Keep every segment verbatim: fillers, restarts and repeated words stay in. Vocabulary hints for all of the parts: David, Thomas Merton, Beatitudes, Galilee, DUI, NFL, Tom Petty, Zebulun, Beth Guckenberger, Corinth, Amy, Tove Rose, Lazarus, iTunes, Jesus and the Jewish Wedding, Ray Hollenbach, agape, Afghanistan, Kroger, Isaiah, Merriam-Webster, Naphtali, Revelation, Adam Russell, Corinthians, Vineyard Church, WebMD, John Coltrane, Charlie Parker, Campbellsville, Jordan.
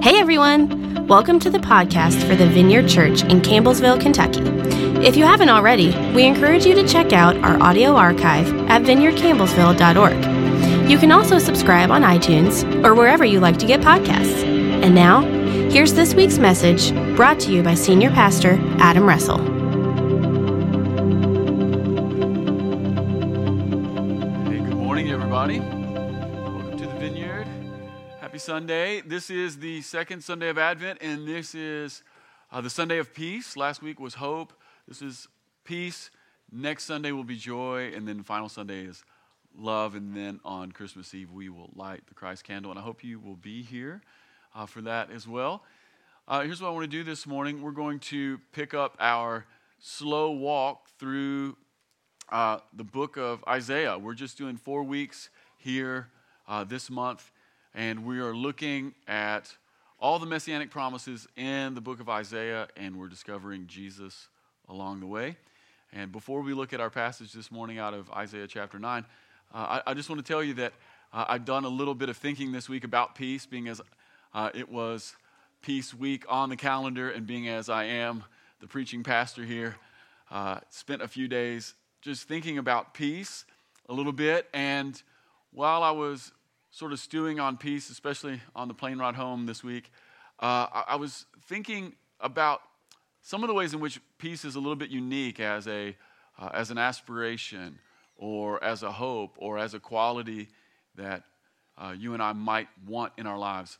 Hey everyone! Welcome to the podcast for the Vineyard Church in Campbellsville, Kentucky. If you haven't already, we encourage you to check out our audio archive at vineyard campbellsville dot org. You can also subscribe on iTunes or wherever you like to get podcasts. And now, here's this week's message brought to you by Senior Pastor Adam Russell. Hey, good morning everybody. Welcome to the Vineyard. Happy Sunday. This is the second Sunday of Advent, and this is uh, the Sunday of peace. Last week was hope. This is peace. Next Sunday will be joy, and then final Sunday is love, and then on Christmas Eve we will light the Christ candle, and I hope you will be here Uh, for that as well. Uh, here's what I want to do this morning. We're going to pick up our slow walk through uh, the book of Isaiah. We're just doing four weeks here uh, this month, and we are looking at all the messianic promises in the book of Isaiah, and we're discovering Jesus along the way. And before we look at our passage this morning out of Isaiah chapter nine, uh, I, I just want to tell you that uh, I've done a little bit of thinking this week about peace, being as Uh, it was Peace Week on the calendar, and being as I am the preaching pastor here, uh, spent a few days just thinking about peace a little bit. And while I was sort of stewing on peace, especially on the plane ride home this week, uh, I-, I was thinking about some of the ways in which peace is a little bit unique as a uh, as an aspiration, or as a hope, or as a quality that uh, you and I might want in our lives.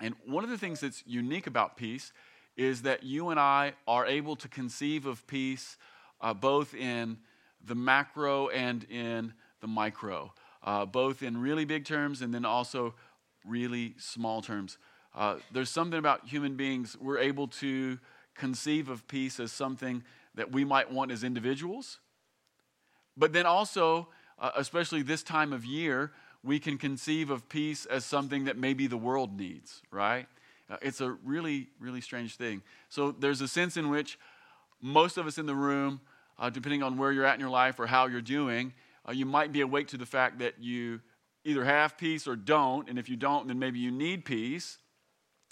And one of the things that's unique about peace is that you and I are able to conceive of peace uh, both in the macro and in the micro, uh, both in really big terms and then also really small terms. Uh, there's something about human beings. We're able to conceive of peace as something that we might want as individuals, but then also, uh, especially this time of year, we can conceive of peace as something that maybe the world needs, right? Uh, it's a really, really strange thing. So there's a sense in which most of us in the room, uh, depending on where you're at in your life or how you're doing, uh, you might be awake to the fact that you either have peace or don't. And if you don't, then maybe you need peace.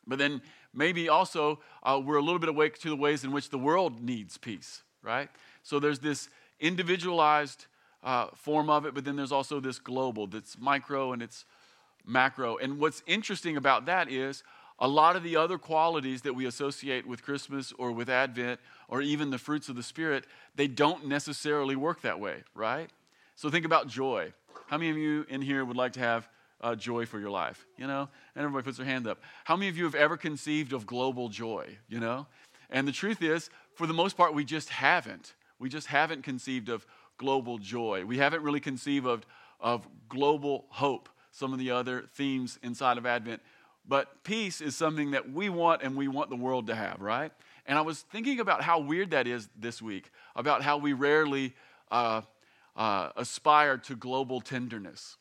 But then maybe also uh, we're a little bit awake to the ways in which the world needs peace, right? So there's this individualized Uh, form of it, but then there's also this global that's micro and it's macro. And what's interesting about that is a lot of the other qualities that we associate with Christmas or with Advent or even the fruits of the Spirit, they don't necessarily work that way, right? So think about joy. How many of you in here would like to have uh, joy for your life? You know, and everybody puts their hand up. How many of you have ever conceived of global joy, you know? And the truth is, for the most part, we just haven't. We just haven't conceived of global joy. We haven't really conceived of, of global hope, some of the other themes inside of Advent. But peace is something that we want and we want the world to have, right? And I was thinking about how weird that is this week, about how we rarely uh, uh, aspire to global tenderness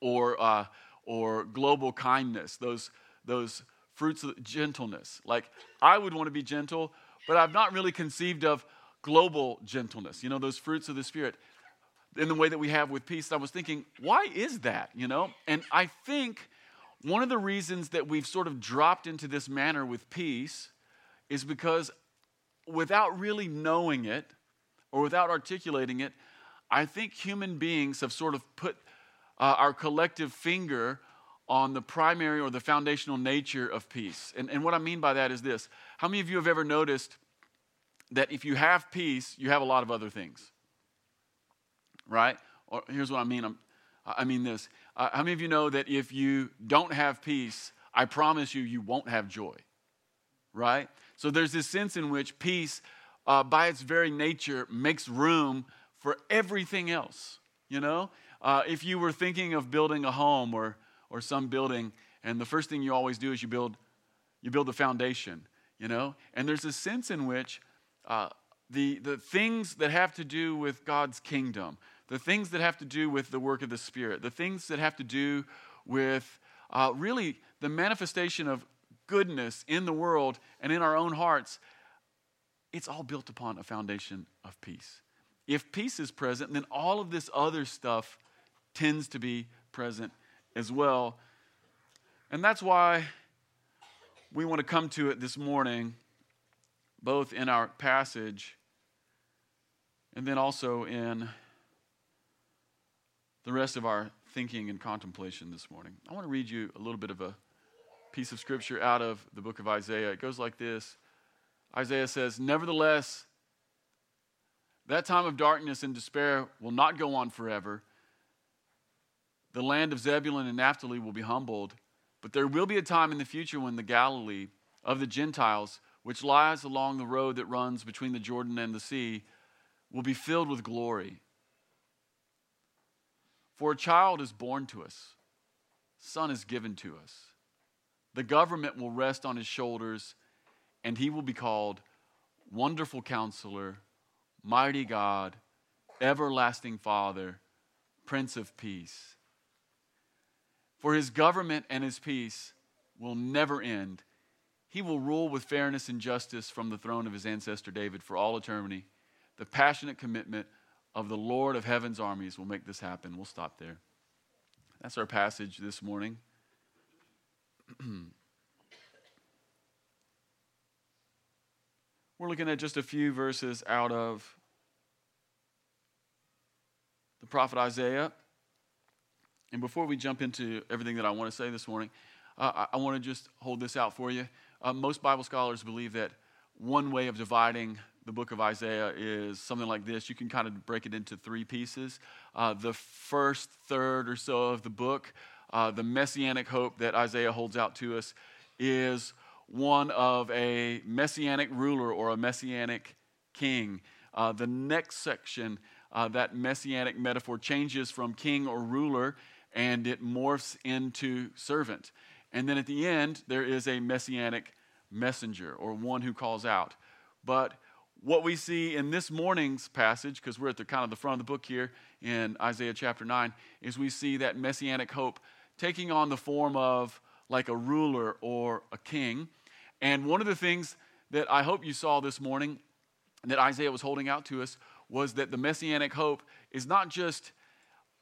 or uh, or global kindness, those, those fruits of gentleness. Like, I would want to be gentle, but I've not really conceived of global gentleness, you know, those fruits of the Spirit in the way that we have with peace. I was thinking, why is that, you know? And I think one of the reasons that we've sort of dropped into this manner with peace is because without really knowing it or without articulating it, I think human beings have sort of put uh, our collective finger on the primary or the foundational nature of peace. And, and what I mean by that is this. How many of you have ever noticed that if you have peace, you have a lot of other things, right? Or here's what I mean. I'm, I mean this. Uh, how many of you know that if you don't have peace, I promise you, you won't have joy, right? So there's this sense in which peace, uh, by its very nature, makes room for everything else, you know? Uh, if you were thinking of building a home or or some building, and the first thing you always do is you build, you build the foundation, you know? And there's a sense in which Uh, the, the things that have to do with God's kingdom, the things that have to do with the work of the Spirit, the things that have to do with uh, really the manifestation of goodness in the world and in our own hearts, it's all built upon a foundation of peace. If peace is present, then all of this other stuff tends to be present as well. And that's why we want to come to it this morning, both in our passage and then also in the rest of our thinking and contemplation this morning. I want to read you a little bit of a piece of scripture out of the book of Isaiah. It goes like this. Isaiah says, "Nevertheless, that time of darkness and despair will not go on forever. The land of Zebulun and Naphtali will be humbled, but there will be a time in the future when the Galilee of the Gentiles, which lies along the road that runs between the Jordan and the sea, will be filled with glory. For a child is born to us, a son is given to us. The government will rest on his shoulders, and he will be called Wonderful Counselor, Mighty God, Everlasting Father, Prince of Peace. For his government and his peace will never end. He will rule with fairness and justice from the throne of his ancestor David for all eternity. The passionate commitment of the Lord of heaven's armies will make this happen." We'll stop there. That's our passage this morning. We're looking at just a few verses out of the prophet Isaiah. And before we jump into everything that I want to say this morning, uh, I, I want to just hold this out for you. Uh, most Bible scholars believe that one way of dividing the book of Isaiah is something like this. You can kind of break it into three pieces. Uh, the first third or so of the book, uh, the messianic hope that Isaiah holds out to us is one of a messianic ruler or a messianic king. Uh, the next section, uh, that messianic metaphor changes from king or ruler and it morphs into servant. And then at the end, there is a messianic messenger or one who calls out. But what we see in this morning's passage, because we're at the kind of the front of the book here in Isaiah chapter nine, is we see that messianic hope taking on the form of like a ruler or a king. And one of the things that I hope you saw this morning that Isaiah was holding out to us was that the messianic hope is not just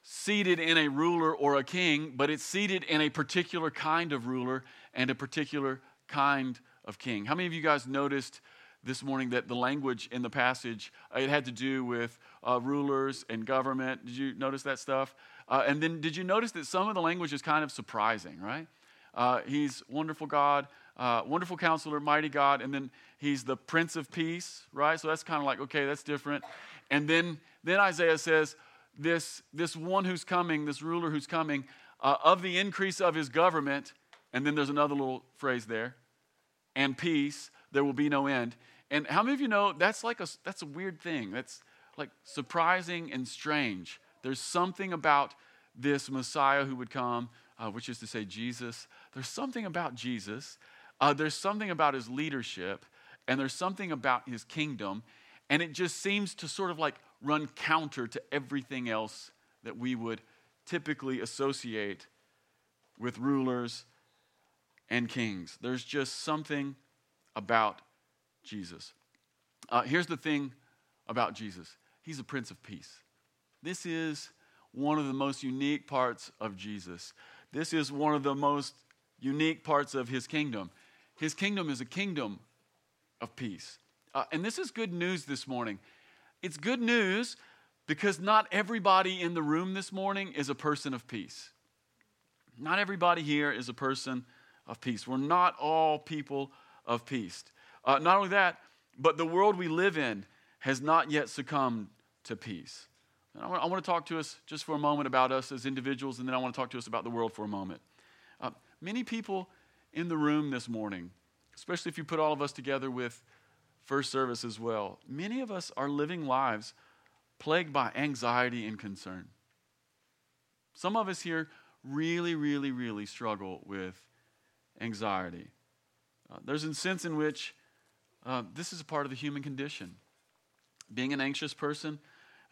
seated in a ruler or a king, but it's seated in a particular kind of ruler and a particular kind of king. How many of you guys noticed this morning that the language in the passage, it had to do with uh, rulers and government? Did you notice that stuff? Uh, and then did you notice that some of the language is kind of surprising, right? Uh, he's wonderful God, uh, wonderful counselor, mighty God. And then he's the Prince of Peace, right? So that's kind of like, okay, that's different. And then, then Isaiah says, this, this one who's coming, this ruler who's coming, uh, of the increase of his government. And then there's another little phrase there. And peace, there will be no end. And how many of you know that's like a, that's a weird thing. That's like surprising and strange. There's something about this Messiah who would come, Uh, which is to say Jesus. There's something about Jesus. Uh, there's something about his leadership. And there's something about his kingdom. And it just seems to sort of like run counter to everything else that we would typically associate with rulers and kings. There's just something about Jesus. Uh, here's the thing about Jesus. He's a Prince of Peace. This is one of the most unique parts of Jesus. This is one of the most unique parts of his kingdom. His kingdom is a kingdom of peace. Uh, and this is good news this morning. It's good news because not everybody in the room this morning is a person of peace. Not everybody here is a person of peace. We're not all people of peace. Uh, not only that, but the world we live in has not yet succumbed to peace. I want to talk to us just for a moment about us as individuals, and then I want to talk to us about the world for a moment. Uh, many people in the room this morning, especially if you put all of us together with first service as well, many of us are living lives plagued by anxiety and concern. Some of us here really, really, really struggle with anxiety. Uh, there's a sense in which uh, this is a part of the human condition. Being an anxious person,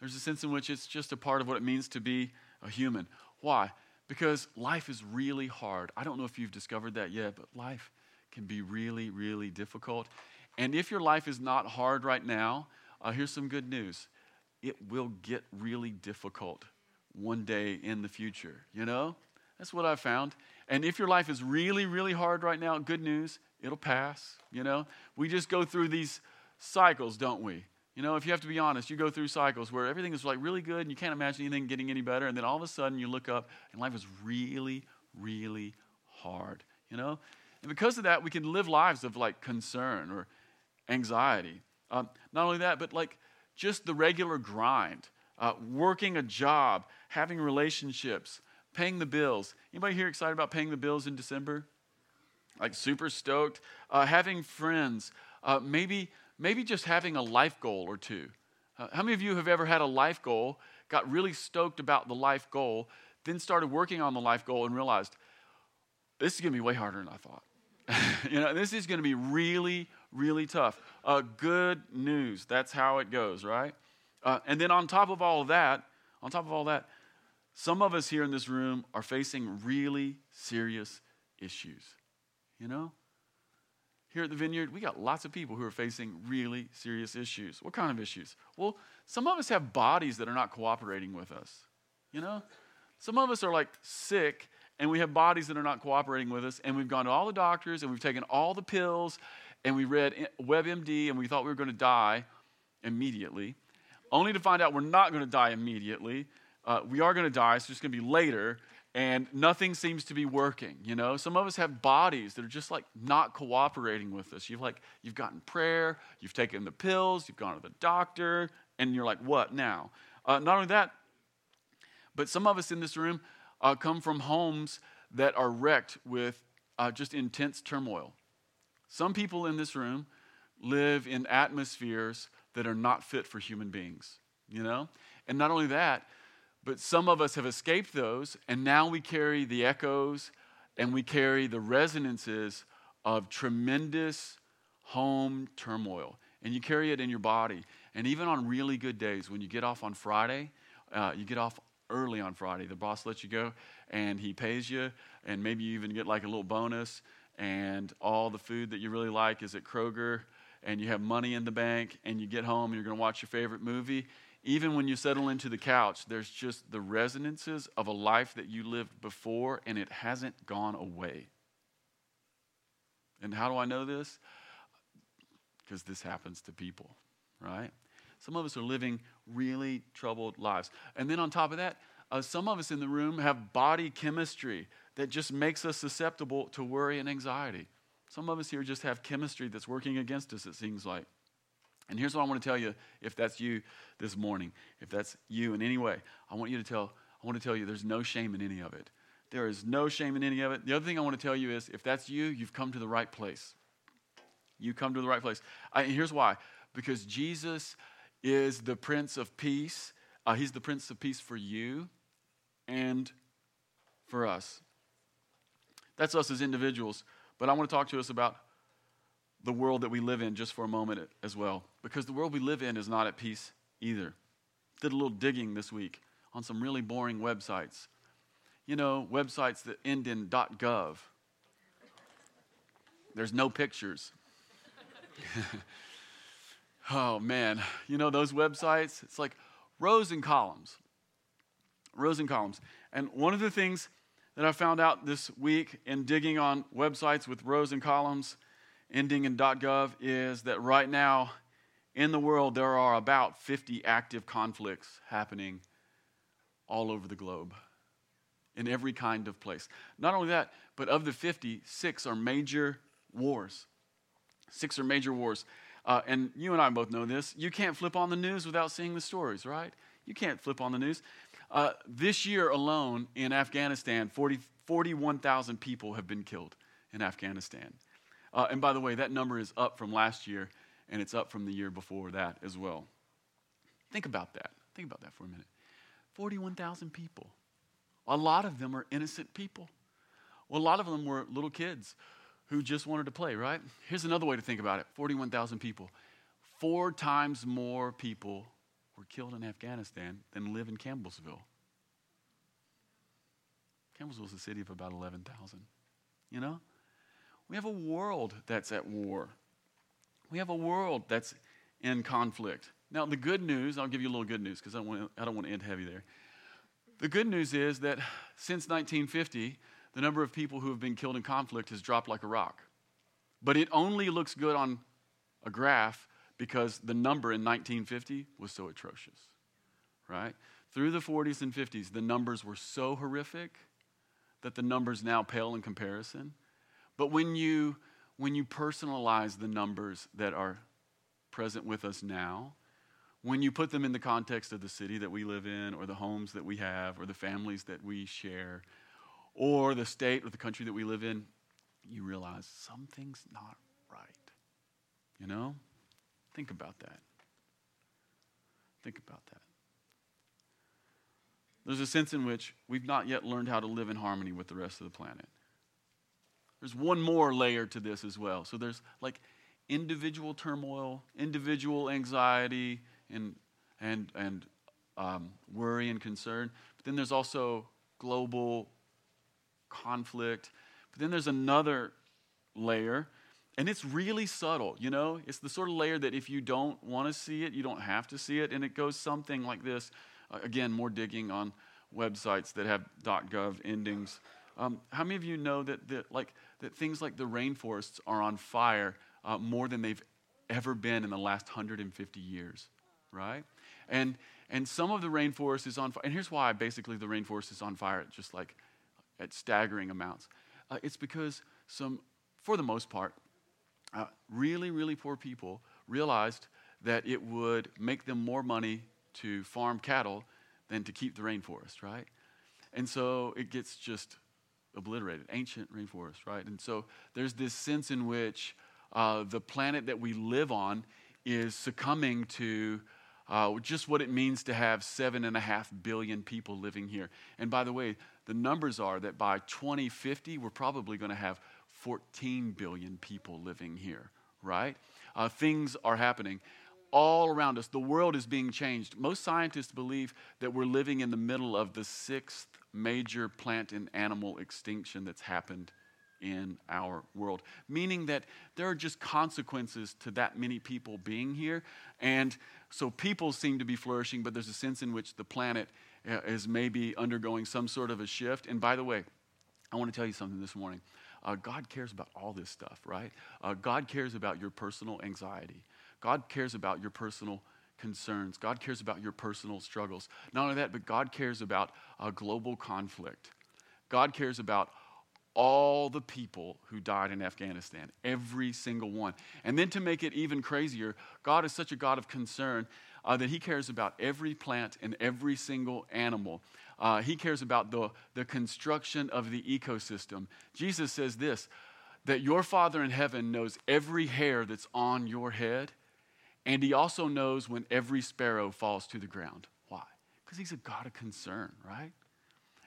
there's a sense in which it's just a part of what it means to be a human. Why? Because life is really hard. I don't know if you've discovered that yet, but life can be really, really difficult. And if your life is not hard right now, uh, here's some good news. It will get really difficult one day in the future, you know? That's what I found. And if your life is really, really hard right now, good news, it'll pass, you know. We just go through these cycles, don't we? You know, if you have to be honest, you go through cycles where everything is like really good and you can't imagine anything getting any better. And then all of a sudden you look up and life is really, really hard, you know. And because of that, we can live lives of like concern or anxiety. Um, not only that, but like just the regular grind, uh, working a job, having relationships, paying the bills. Anybody here excited about paying the bills in December? Like super stoked. Uh, having friends. Uh, maybe maybe just having a life goal or two. Uh, how many of you have ever had a life goal, got really stoked about the life goal, then started working on the life goal and realized, this is going to be way harder than I thought. You know, this is going to be really, really tough. Uh, good news. That's how it goes, right? Uh, and then on top of all of that, on top of all that, some of us here in this room are facing really serious issues, you know? Here at the Vineyard, we got lots of people who are facing really serious issues. What kind of issues? Well, some of us have bodies that are not cooperating with us, you know? Some of us are like sick, and we have bodies that are not cooperating with us, and we've gone to all the doctors, and we've taken all the pills, and we read WebMD, and we thought we were going to die immediately, only to find out we're not going to die immediately. Uh, we are going to die, so it's going to be later, and nothing seems to be working, you know? Some of us have bodies that are just, like, not cooperating with us. You've, like, you've gotten prayer, you've taken the pills, you've gone to the doctor, and you're like, what now? Uh, not only that, but some of us in this room uh, come from homes that are wrecked with uh, just intense turmoil. Some people in this room live in atmospheres that are not fit for human beings, you know? And not only that, but some of us have escaped those, and now we carry the echoes and we carry the resonances of tremendous home turmoil. And you carry it in your body. And even on really good days, when you get off on Friday, uh, you get off early on Friday. The boss lets you go, and he pays you, and maybe you even get like a little bonus, and all the food that you really like is at Kroger, and you have money in the bank, and you get home, and you're going to watch your favorite movie. Even when you settle into the couch, there's just the resonances of a life that you lived before, and it hasn't gone away. And how do I know this? Because this happens to people, right? Some of us are living really troubled lives. And then on top of that, uh, some of us in the room have body chemistry that just makes us susceptible to worry and anxiety. Some of us here just have chemistry that's working against us, it seems like. And here's what I want to tell you, if that's you this morning, if that's you in any way, I want you to tell, I want to tell you there's no shame in any of it. There is no shame in any of it. The other thing I want to tell you is, if that's you, you've come to the right place. You come to the right place. I, and here's why. Because Jesus is the Prince of Peace. Uh, he's the Prince of Peace for you and for us. That's us as individuals. But I want to talk to us about the world that we live in just for a moment as well. Because the world we live in is not at peace either. Did a little digging this week on some really boring websites. You know, websites that end in .gov. There's no pictures. Oh, man. You know those websites? It's like rows and columns. Rows and columns. And one of the things that I found out this week in digging on websites with rows and columns ending in .gov is that right now in the world there are about fifty active conflicts happening all over the globe in every kind of place. Not only that, but of the fifty, six are major wars. Six are major wars. Uh, and you and I both know this. You can't flip on the news without seeing the stories, right? You can't flip on the news. Uh, this year alone in Afghanistan, forty, forty-one thousand people have been killed in Afghanistan. Uh, and by the way, that number is up from last year, and it's up from the year before that as well. Think about that. Think about that for a minute. forty-one thousand people. A lot of them are innocent people. Well, a lot of them were little kids who just wanted to play, right? Here's another way to think about it. forty-one thousand people. Four times more people were killed in Afghanistan than live in Campbellsville. Campbellsville is a city of about eleven thousand, you know? We have a world that's at war. We have a world that's in conflict. Now, the good news, I'll give you a little good news because I don't want to, I don't want to end heavy there. The good news is that since nineteen fifty, the number of people who have been killed in conflict has dropped like a rock. But it only looks good on a graph because the number in nineteen fifty was so atrocious, right? Through the forties and fifties, the numbers were so horrific that the numbers now pale in comparison. But when you when you personalize the numbers that are present with us now, when you put them in the context of the city that we live in, or the homes that we have, or the families that we share, or the state or the country that we live in, you realize something's not right. You know? Think about that. Think about that. There's a sense in which we've not yet learned how to live in harmony with the rest of the planet. There's one more layer to this as well. So there's like individual turmoil, individual anxiety, and and and um, worry and concern. But then there's also global conflict. But then there's another layer, and it's really subtle, you know? It's the sort of layer that if you don't want to see it, you don't have to see it, and it goes something like this. Uh, again, more digging on websites that have .gov endings. Um, how many of you know that the, like that things like the rainforests are on fire uh, more than they've ever been in the last one hundred fifty years, right? And and some of the rainforest is on fire. And here's why basically the rainforest is on fire at just like at staggering amounts. Uh, it's because some, for the most part, uh, really, really poor people realized that it would make them more money to farm cattle than to keep the rainforest, right? And so it gets just obliterated, ancient rainforest, right? And so there's this sense in which uh, the planet that we live on is succumbing to uh, just what it means to have seven and a half billion people living here. And by the way, the numbers are that by twenty fifty, we're probably going to have fourteen billion people living here, right? Uh, things are happening all around us. The world is being changed. Most scientists believe that we're living in the middle of the sixth major plant and animal extinction that's happened in our world, meaning that there are just consequences to that many people being here. And so people seem to be flourishing, but there's a sense in which the planet is maybe undergoing some sort of a shift. And by the way, I want to tell you something this morning. Uh, God cares about all this stuff, right? Uh, God cares about your personal anxiety. God cares about your personal concerns. God cares about your personal struggles. Not only that, but God cares about a global conflict. God cares about all the people who died in Afghanistan, every single one. And then to make it even crazier, God is such a God of concern uh, that he cares about every plant and every single animal. Uh, he cares about the, the construction of the ecosystem. Jesus says this, that your Father in heaven knows every hair that's on your head, and he also knows when every sparrow falls to the ground. Why? Because he's a God of concern, right?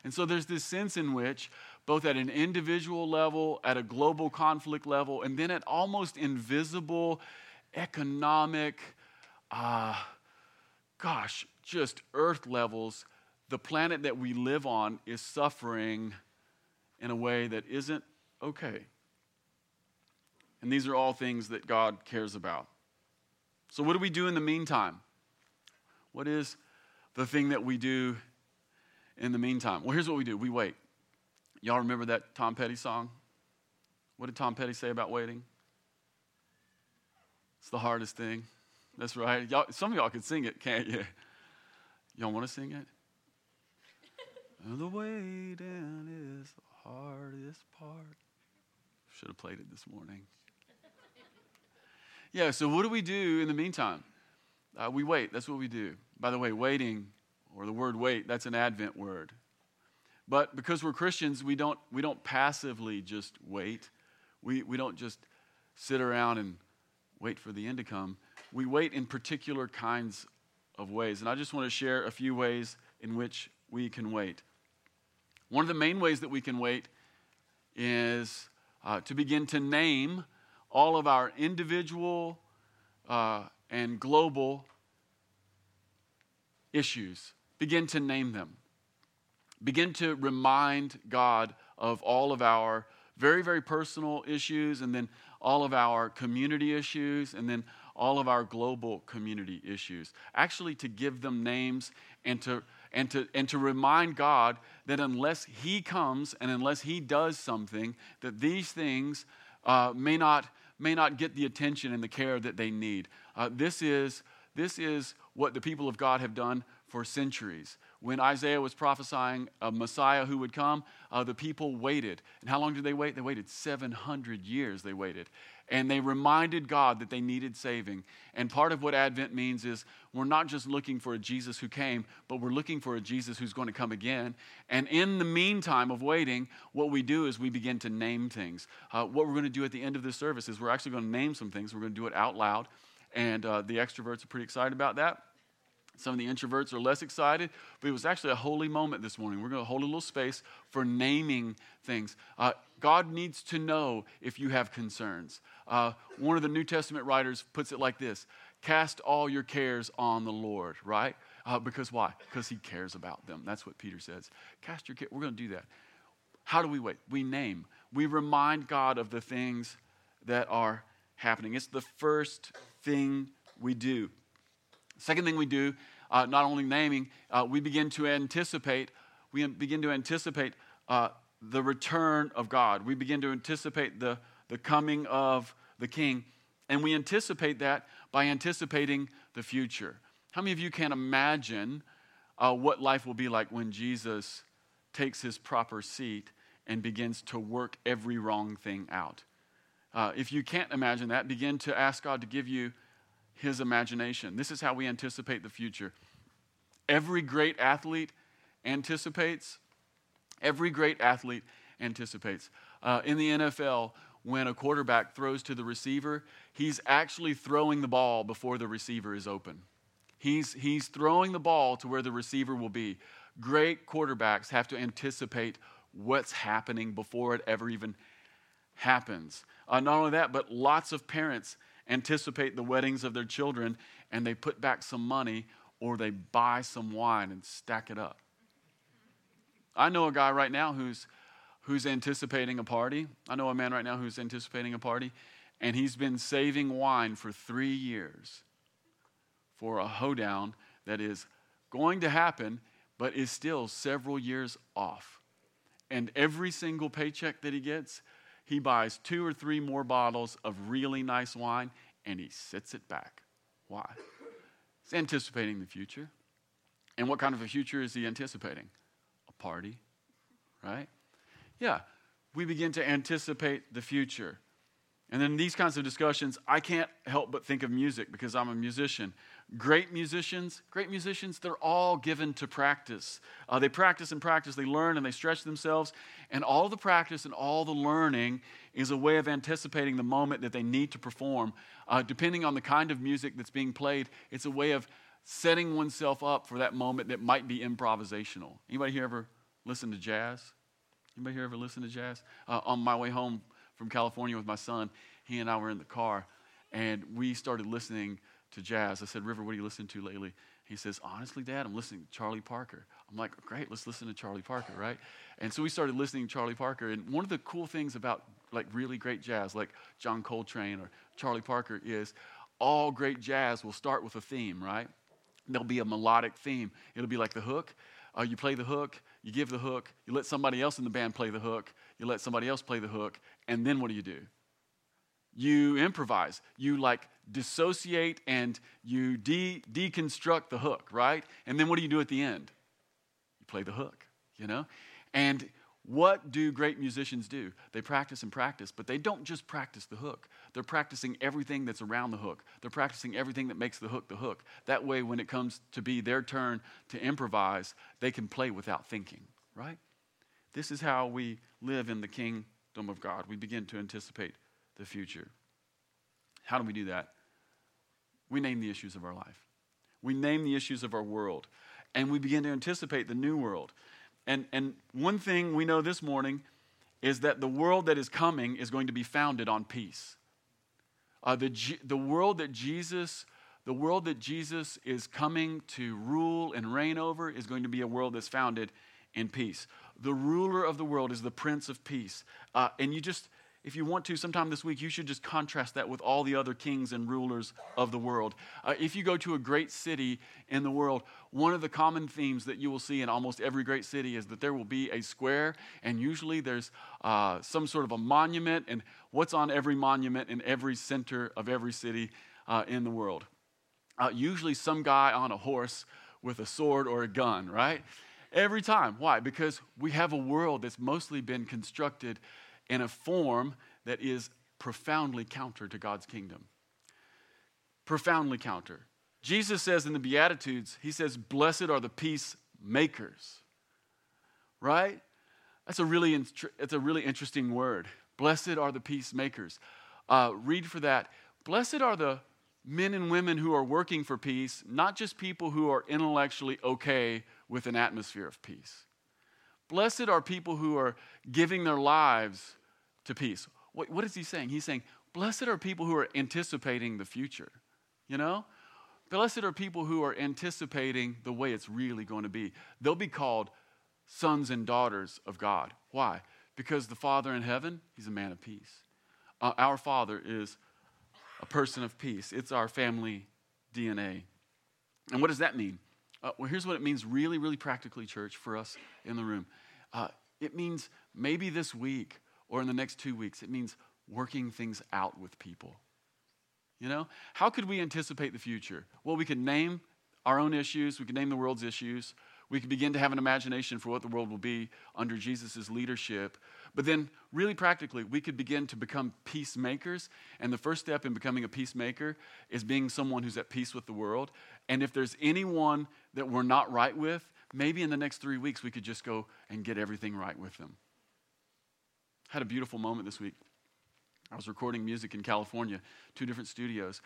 And so there's this sense in which, both at an individual level, at a global conflict level, and then at almost invisible economic, uh, gosh, just earth levels, the planet that we live on is suffering in a way that isn't okay. And these are all things that God cares about. So what do we do in the meantime? What is the thing that we do in the meantime? Well, here's what we do. We wait. Y'all remember that Tom Petty song? What did Tom Petty say about waiting? It's the hardest thing. That's right. Y'all, some of y'all can sing it, can't you? Y'all want to sing it? The waiting is the hardest part. Should have played it this morning. Yeah, so what do we do in the meantime? Uh, we wait. That's what we do. By the way, waiting, or the word wait, that's an Advent word. But because we're Christians, we don't we don't passively just wait. We we don't just sit around and wait for the end to come. We wait in particular kinds of ways. And I just want to share a few ways in which we can wait. One of the main ways that we can wait is uh, to begin to name all of our individual uh, and global issues. Begin to name them. Begin to remind God of all of our very, very personal issues, and then all of our community issues, and then all of our global community issues. Actually, to give them names and to and to, and to remind God that unless he comes and unless he does something, that these things uh, may not may not get the attention and the care that they need. Uh, this is this is what the people of God have done for centuries. When Isaiah was prophesying a Messiah who would come, uh, the people waited. And how long did they wait? They waited seven hundred years they waited. And they reminded God that they needed saving. And part of what Advent means is we're not just looking for a Jesus who came, but we're looking for a Jesus who's going to come again. And in the meantime of waiting, what we do is we begin to name things. Uh, what we're going to do at the end of this service is we're actually going to name some things. We're going to do it out loud. And uh, the extroverts are pretty excited about that. Some of the introverts are less excited, but it was actually a holy moment this morning. We're going to hold a little space for naming things. Uh, God needs to know if you have concerns. Uh, one of the New Testament writers puts it like this: cast all your cares on the Lord, right? Uh, because why? Because he cares about them. That's what Peter says. Cast your care. We're going to do that. How do we wait? We name. We remind God of the things that are happening. It's the first thing we do. Second thing we do, uh, not only naming, uh, we begin to anticipate. We begin to anticipate uh, the return of God. We begin to anticipate the the coming of the King, and we anticipate that by anticipating the future. How many of you can imagine uh, what life will be like when Jesus takes his proper seat and begins to work every wrong thing out? Uh, if you can't imagine that, begin to ask God to give you his imagination. This is how we anticipate the future. Every great athlete anticipates. Every great athlete anticipates. Uh, in the N F L, when a quarterback throws to the receiver, he's actually throwing the ball before the receiver is open. He's, he's throwing the ball to where the receiver will be. Great quarterbacks have to anticipate what's happening before it ever even happens. Uh, not only that, but lots of parents anticipate the weddings of their children, and they put back some money or they buy some wine and stack it up. I know a guy right now who's who's anticipating a party. I know a man right now who's anticipating a party, and he's been saving wine for three years for a hoedown that is going to happen, but is still several years off. And every single paycheck that he gets, he buys two or three more bottles of really nice wine, and he sits it back. Why? He's anticipating the future. And what kind of a future is he anticipating? A party, right? Yeah, we begin to anticipate the future. And then these kinds of discussions, I can't help but think of music because I'm a musician. Great musicians, great musicians, they're all given to practice. Uh, they practice and practice, they learn and they stretch themselves. And all the practice and all the learning is a way of anticipating the moment that they need to perform. Uh, depending on the kind of music that's being played, it's a way of setting oneself up for that moment that might be improvisational. Anybody here ever listen to jazz? Anybody here ever listen to jazz? Uh, on my way home from California with my son, he and I were in the car, and we started listening to jazz. I said, "River, what are you listening to lately?" He says, "Honestly, Dad, I'm listening to Charlie Parker." I'm like, "Great, let's listen to Charlie Parker, right?" And so we started listening to Charlie Parker, and one of the cool things about like really great jazz, like John Coltrane or Charlie Parker, is all great jazz will start with a theme, right? There'll be a melodic theme. It'll be like the hook. Uh, you play the hook, you give the hook, you let somebody else in the band play the hook, you let somebody else play the hook, and then what do you do? You improvise. You like dissociate and you de- deconstruct the hook, right? And then what do you do at the end? You play the hook, you know? And what do great musicians do? They practice and practice, but they don't just practice the hook. They're practicing everything that's around the hook. They're practicing everything that makes the hook the hook. That way, when it comes to be their turn to improvise, they can play without thinking, right? This is how we live in the kingdom of God. We begin to anticipate the future. How do we do that? We name the issues of our life. We name the issues of our world, and we begin to anticipate the new world. And and one thing we know this morning is that the world that is coming is going to be founded on peace. Uh, the the world that Jesus the world that Jesus is coming to rule and reign over is going to be a world that's founded in peace. The ruler of the world is the Prince of Peace, uh, and you just if you want to, sometime this week, you should just contrast that with all the other kings and rulers of the world. Uh, if you go to a great city in the world, one of the common themes that you will see in almost every great city is that there will be a square, and usually there's uh, some sort of a monument, and what's on every monument in every center of every city uh, in the world? Uh, usually some guy on a horse with a sword or a gun, right? Every time. Why? Because we have a world that's mostly been constructed in a form that is profoundly counter to God's kingdom. Profoundly counter. Jesus says in the Beatitudes, he says, blessed are the peacemakers, right? That's a really, it's a really interesting word. Blessed are the peacemakers. Uh, read for that. Blessed are the men and women who are working for peace, not just people who are intellectually okay with an atmosphere of peace. Blessed are people who are giving their lives to peace. What, what is he saying? He's saying, blessed are people who are anticipating the future, you know? Blessed are people who are anticipating the way it's really going to be. They'll be called sons and daughters of God. Why? Because the Father in heaven, he's a man of peace. Uh, our Father is a person of peace. It's our family D N A. And what does that mean? Uh, well, here's what it means really, really practically, church, for us in the room. Uh, it means maybe this week or in the next two weeks, it means working things out with people. You know, how could we anticipate the future? Well, we can name our own issues. We can name the world's issues. We can begin to have an imagination for what the world will be under Jesus' leadership. But then really practically, we could begin to become peacemakers. And the first step in becoming a peacemaker is being someone who's at peace with the world. And if there's anyone that we're not right with, maybe in the next three weeks, we could just go and get everything right with them. Had a beautiful moment this week. I was recording music in California, two different studios.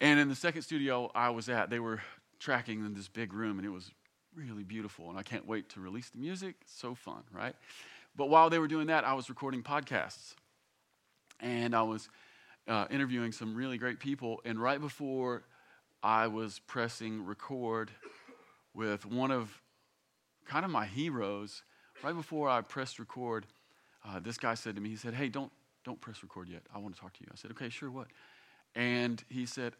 And in the second studio I was at, they were tracking in this big room, and it was really beautiful. And I can't wait to release the music. It's so fun, right? But while they were doing that, I was recording podcasts, and I was uh, interviewing some really great people. And right before I was pressing record with one of kind of my heroes, right before I pressed record, uh, this guy said to me, he said, hey, don't don't press record yet. I want to talk to you. I said, okay, sure, what? And he said,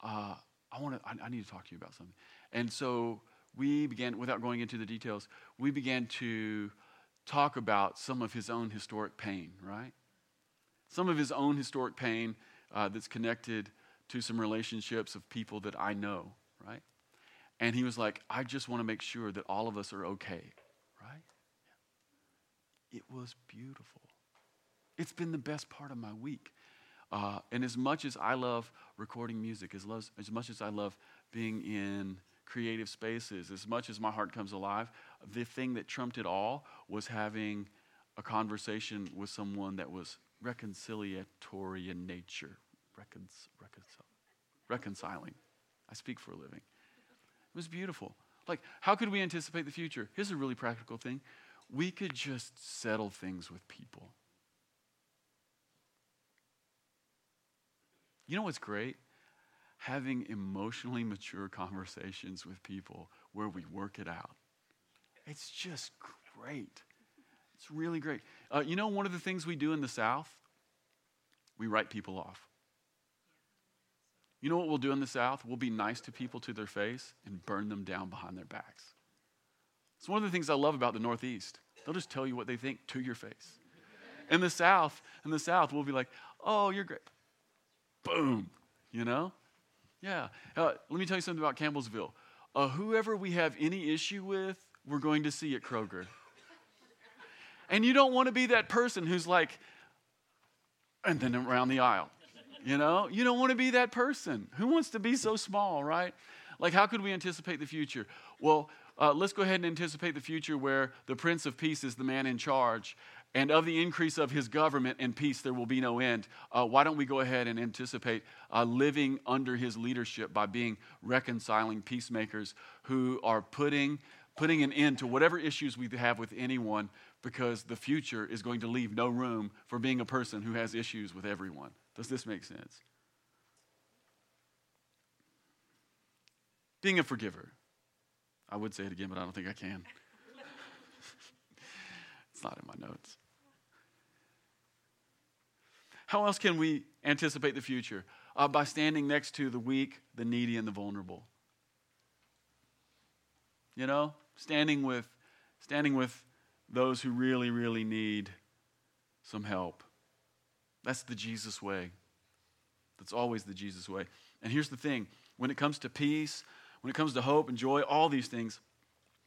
uh, I want to. I, I need to talk to you about something. And so we began, without going into the details, we began to talk about some of his own historic pain, right? Some of his own historic pain uh, that's connected to some relationships of people that I know, right? And he was like, I just want to make sure that all of us are okay, right? Yeah. It was beautiful. It's been the best part of my week. Uh, and as much as I love recording music, as, lo- as much as I love being in creative spaces, as much as my heart comes alive, the thing that trumped it all was having a conversation with someone that was reconciliatory in nature. Recon- reconcil- reconciling. I speak for a living. It was beautiful. Like, how could we anticipate the future? Here's a really practical thing. We could just settle things with people. You know what's great? Having emotionally mature conversations with people where we work it out. It's just great. It's really great. Uh, you know, one of the things we do in the South, we write people off. You know what we'll do in the South? We'll be nice to people to their face and burn them down behind their backs. It's one of the things I love about the Northeast. They'll just tell you what they think to your face. In the South, in the South, we'll be like, oh, you're great. Boom, you know? Yeah. Uh, let me tell you something about Campbellsville. Uh, whoever we have any issue with, we're going to see at Kroger. And you don't want to be that person who's like, and then around the aisle. You know, you don't want to be that person. Who wants to be so small, right? Like, how could we anticipate the future? Well, uh, let's go ahead and anticipate the future where the Prince of Peace is the man in charge. And of the increase of his government and peace, there will be no end. Uh, why don't we go ahead and anticipate uh, living under his leadership by being reconciling peacemakers who are putting putting an end to whatever issues we have with anyone, because the future is going to leave no room for being a person who has issues with everyone. Does this make sense? Being a forgiver. I would say it again, but I don't think I can. It's not in my notes. How else can we anticipate the future? Uh, by standing next to the weak, the needy, and the vulnerable. You know, standing with, standing with those who really, really need some help. That's the Jesus way. That's always the Jesus way. And here's the thing. When it comes to peace, when it comes to hope and joy, all these things,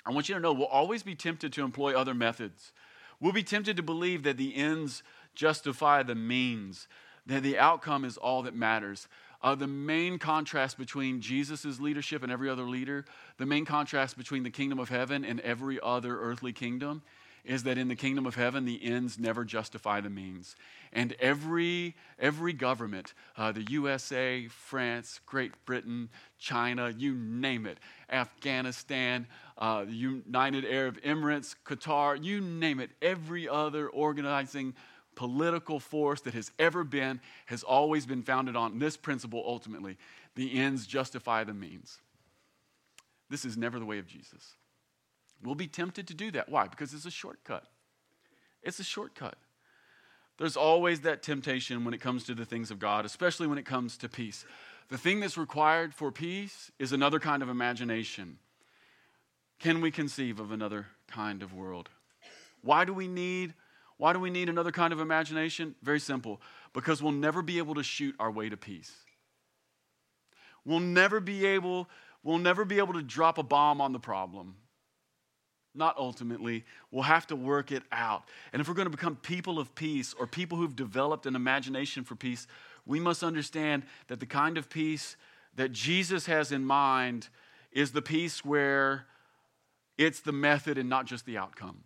I want you to know we'll always be tempted to employ other methods. We'll be tempted to believe that the ends justify the means, that the outcome is all that matters. Uh, the main contrast between Jesus' leadership and every other leader, the main contrast between the kingdom of heaven and every other earthly kingdom, is that in the kingdom of heaven, the ends never justify the means. And every every government, uh, the U S A, France, Great Britain, China, you name it, Afghanistan, uh, the United Arab Emirates, Qatar, you name it, every other organizing political force that has ever been has always been founded on this principle ultimately. The ends justify the means. This is never the way of Jesus. We'll be tempted to do that. Why? Because it's a shortcut. It's a shortcut. There's always that temptation when it comes to the things of God, especially when it comes to peace. The thing that's required for peace is another kind of imagination. Can we conceive of another kind of world? Why do we need, why do we need another kind of imagination? Very simple. Because we'll never be able to shoot our way to peace. We'll never be able, we'll never be able to drop a bomb on the problem. Not ultimately. We'll have to work it out. And if we're going to become people of peace or people who've developed an imagination for peace, we must understand that the kind of peace that Jesus has in mind is the peace where it's the method and not just the outcome.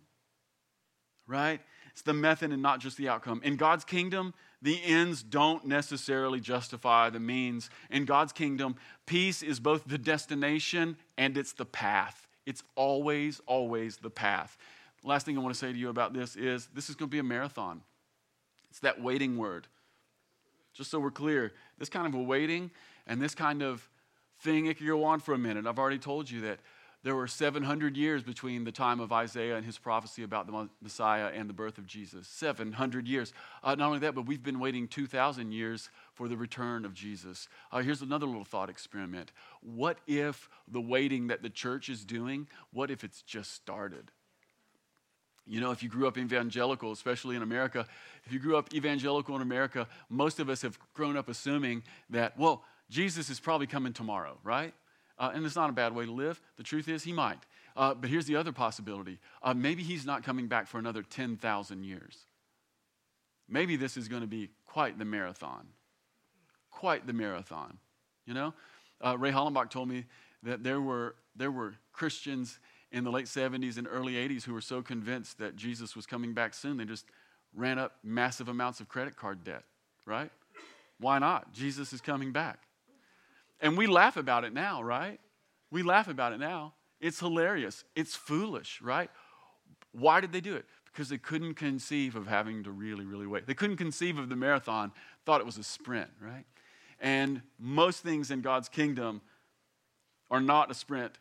Right? It's the method and not just the outcome. In God's kingdom, the ends don't necessarily justify the means. In God's kingdom, peace is both the destination and it's the path. It's always, always the path. The last thing I want to say to you about this is this is going to be a marathon. It's that waiting word. Just so we're clear, this kind of a waiting and this kind of thing, it could go on for a minute. I've already told you that there were seven hundred years between the time of Isaiah and his prophecy about the Messiah and the birth of Jesus. seven hundred years. Uh, not only that, but we've been waiting two thousand years for the return of Jesus. Uh, here's another little thought experiment. What if the waiting that the church is doing, what if it's just started? You know, if you grew up evangelical, especially in America, if you grew up evangelical in America, most of us have grown up assuming that, well, Jesus is probably coming tomorrow, right? Uh, and it's not a bad way to live. The truth is, he might. Uh, but here's the other possibility. Uh, maybe he's not coming back for another ten thousand years. Maybe this is going to be quite the marathon. Quite the marathon, you know? Uh, Ray Hollenbach told me that there were there were Christians in the late seventies and early eighties who were so convinced that Jesus was coming back soon, they just ran up massive amounts of credit card debt, right? Why not? Jesus is coming back. And we laugh about it now, right? We laugh about it now. It's hilarious. It's foolish, right? Why did they do it? Because they couldn't conceive of having to really, really wait. They couldn't conceive of the marathon, thought it was a sprint, right? And most things in God's kingdom are not a sprint.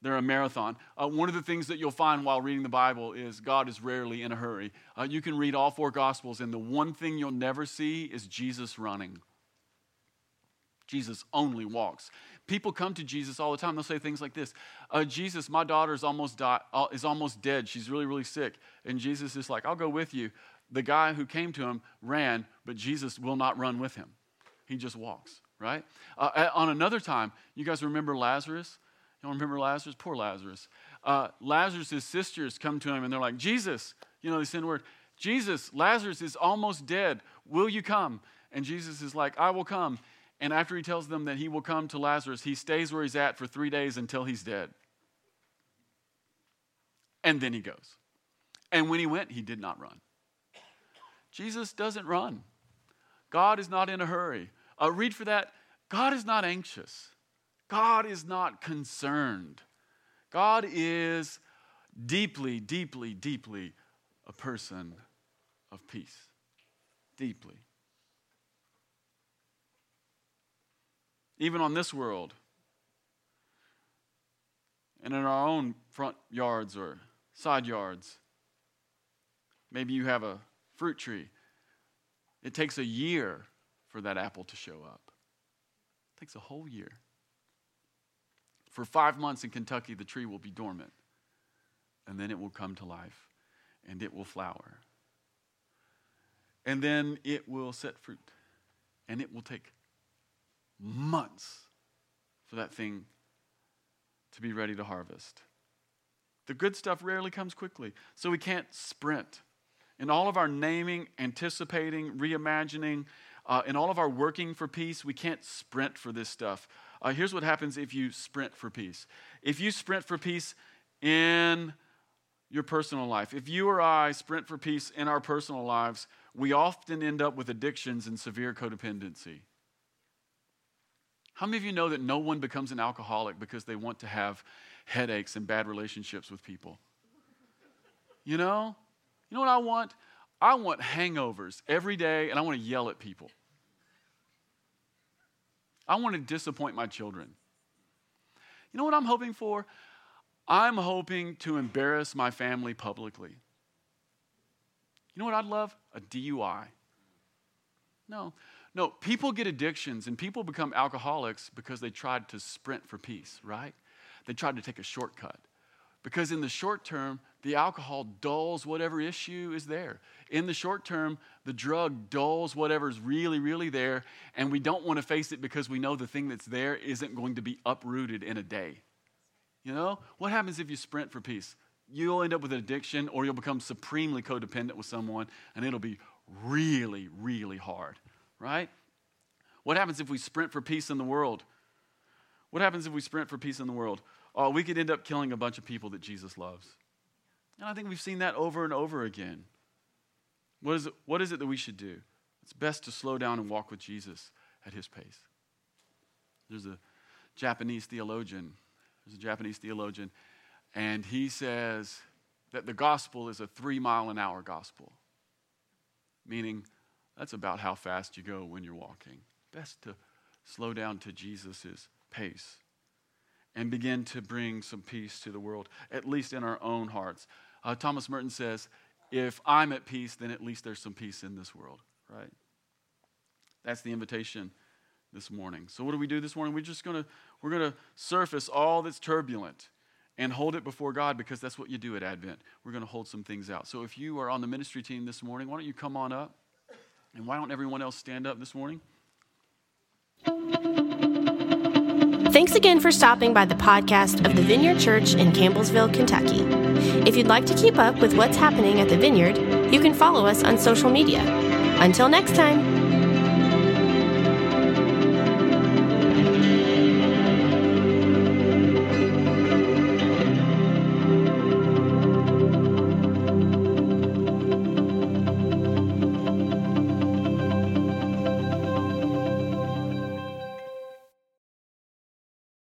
They're a marathon. Uh, one of the things that you'll find while reading the Bible is God is rarely in a hurry. Uh, you can read all four Gospels, and the one thing you'll never see is Jesus running. Jesus only walks. People come to Jesus all the time. They'll say things like this, uh, Jesus, my daughter is almost, di- is almost dead. She's really, really sick. And Jesus is like, I'll go with you. The guy who came to him ran, but Jesus will not run with him. He just walks, right? Uh, on another time, you guys remember Lazarus? Y'all remember Lazarus? Poor Lazarus. Uh, Lazarus' sisters come to him and they're like, Jesus, you know, they send word, Jesus, Lazarus is almost dead. Will you come? And Jesus is like, I will come. And after he tells them that he will come to Lazarus, he stays where he's at for three days until he's dead. And then he goes. And when he went, he did not run. Jesus doesn't run. God is not in a hurry. Uh, read for that. God is not anxious. God is not concerned. God is deeply, deeply, deeply a person of peace. Deeply. Even on this world and in our own front yards or side yards. Maybe you have a fruit tree It takes a year for that apple to show up. It takes a whole year. For five months in Kentucky, the tree will be dormant, and then it will come to life, and it will flower. And then it will set fruit, and it will take months for that thing to be ready to harvest. The good stuff rarely comes quickly, so we can't sprint. In all of our naming, anticipating, reimagining, uh, in all of our working for peace, we can't sprint for this stuff. Uh, here's what happens if you sprint for peace. If you sprint for peace in your personal life, if you or I sprint for peace in our personal lives, we often end up with addictions and severe codependency. How many of you know that no one becomes an alcoholic because they want to have headaches and bad relationships with people? You know? You know what I want? I want hangovers every day, and I want to yell at people. I want to disappoint my children. You know what I'm hoping for? I'm hoping to embarrass my family publicly. You know what I'd love? A D U I. No. No, people get addictions, and people become alcoholics because they tried to sprint for peace, right? They tried to take a shortcut. Because in the short term, the alcohol dulls whatever issue is there. In the short term, the drug dulls whatever's really, really there, and we don't want to face it because we know the thing that's there isn't going to be uprooted in a day. You know? What happens if you sprint for peace? You'll end up with an addiction, or you'll become supremely codependent with someone, and it'll be really, really hard, right? What happens if we sprint for peace in the world? What happens if we sprint for peace in the world? Oh, we could end up killing a bunch of people that Jesus loves. And I think we've seen that over and over again. What is it, what is it that we should do? It's best to slow down and walk with Jesus at his pace. There's a Japanese theologian. There's a Japanese theologian. And he says that the gospel is a three-mile-an-hour gospel. Meaning, that's about how fast you go when you're walking. Best to slow down to Jesus' pace and begin to bring some peace to the world, at least in our own hearts. Uh, Thomas Merton says, if I'm at peace, then at least there's some peace in this world, right? That's the invitation this morning. So what do we do this morning? We're just going to, we're going to surface all that's turbulent and hold it before God, because that's what you do at Advent. We're going to hold some things out. So if you are on the ministry team this morning, why don't you come on up? And why don't everyone else stand up this morning? Thanks again for stopping by the podcast of the Vineyard Church in Campbellsville, Kentucky. If you'd like to keep up with what's happening at the Vineyard, you can follow us on social media. Until next time.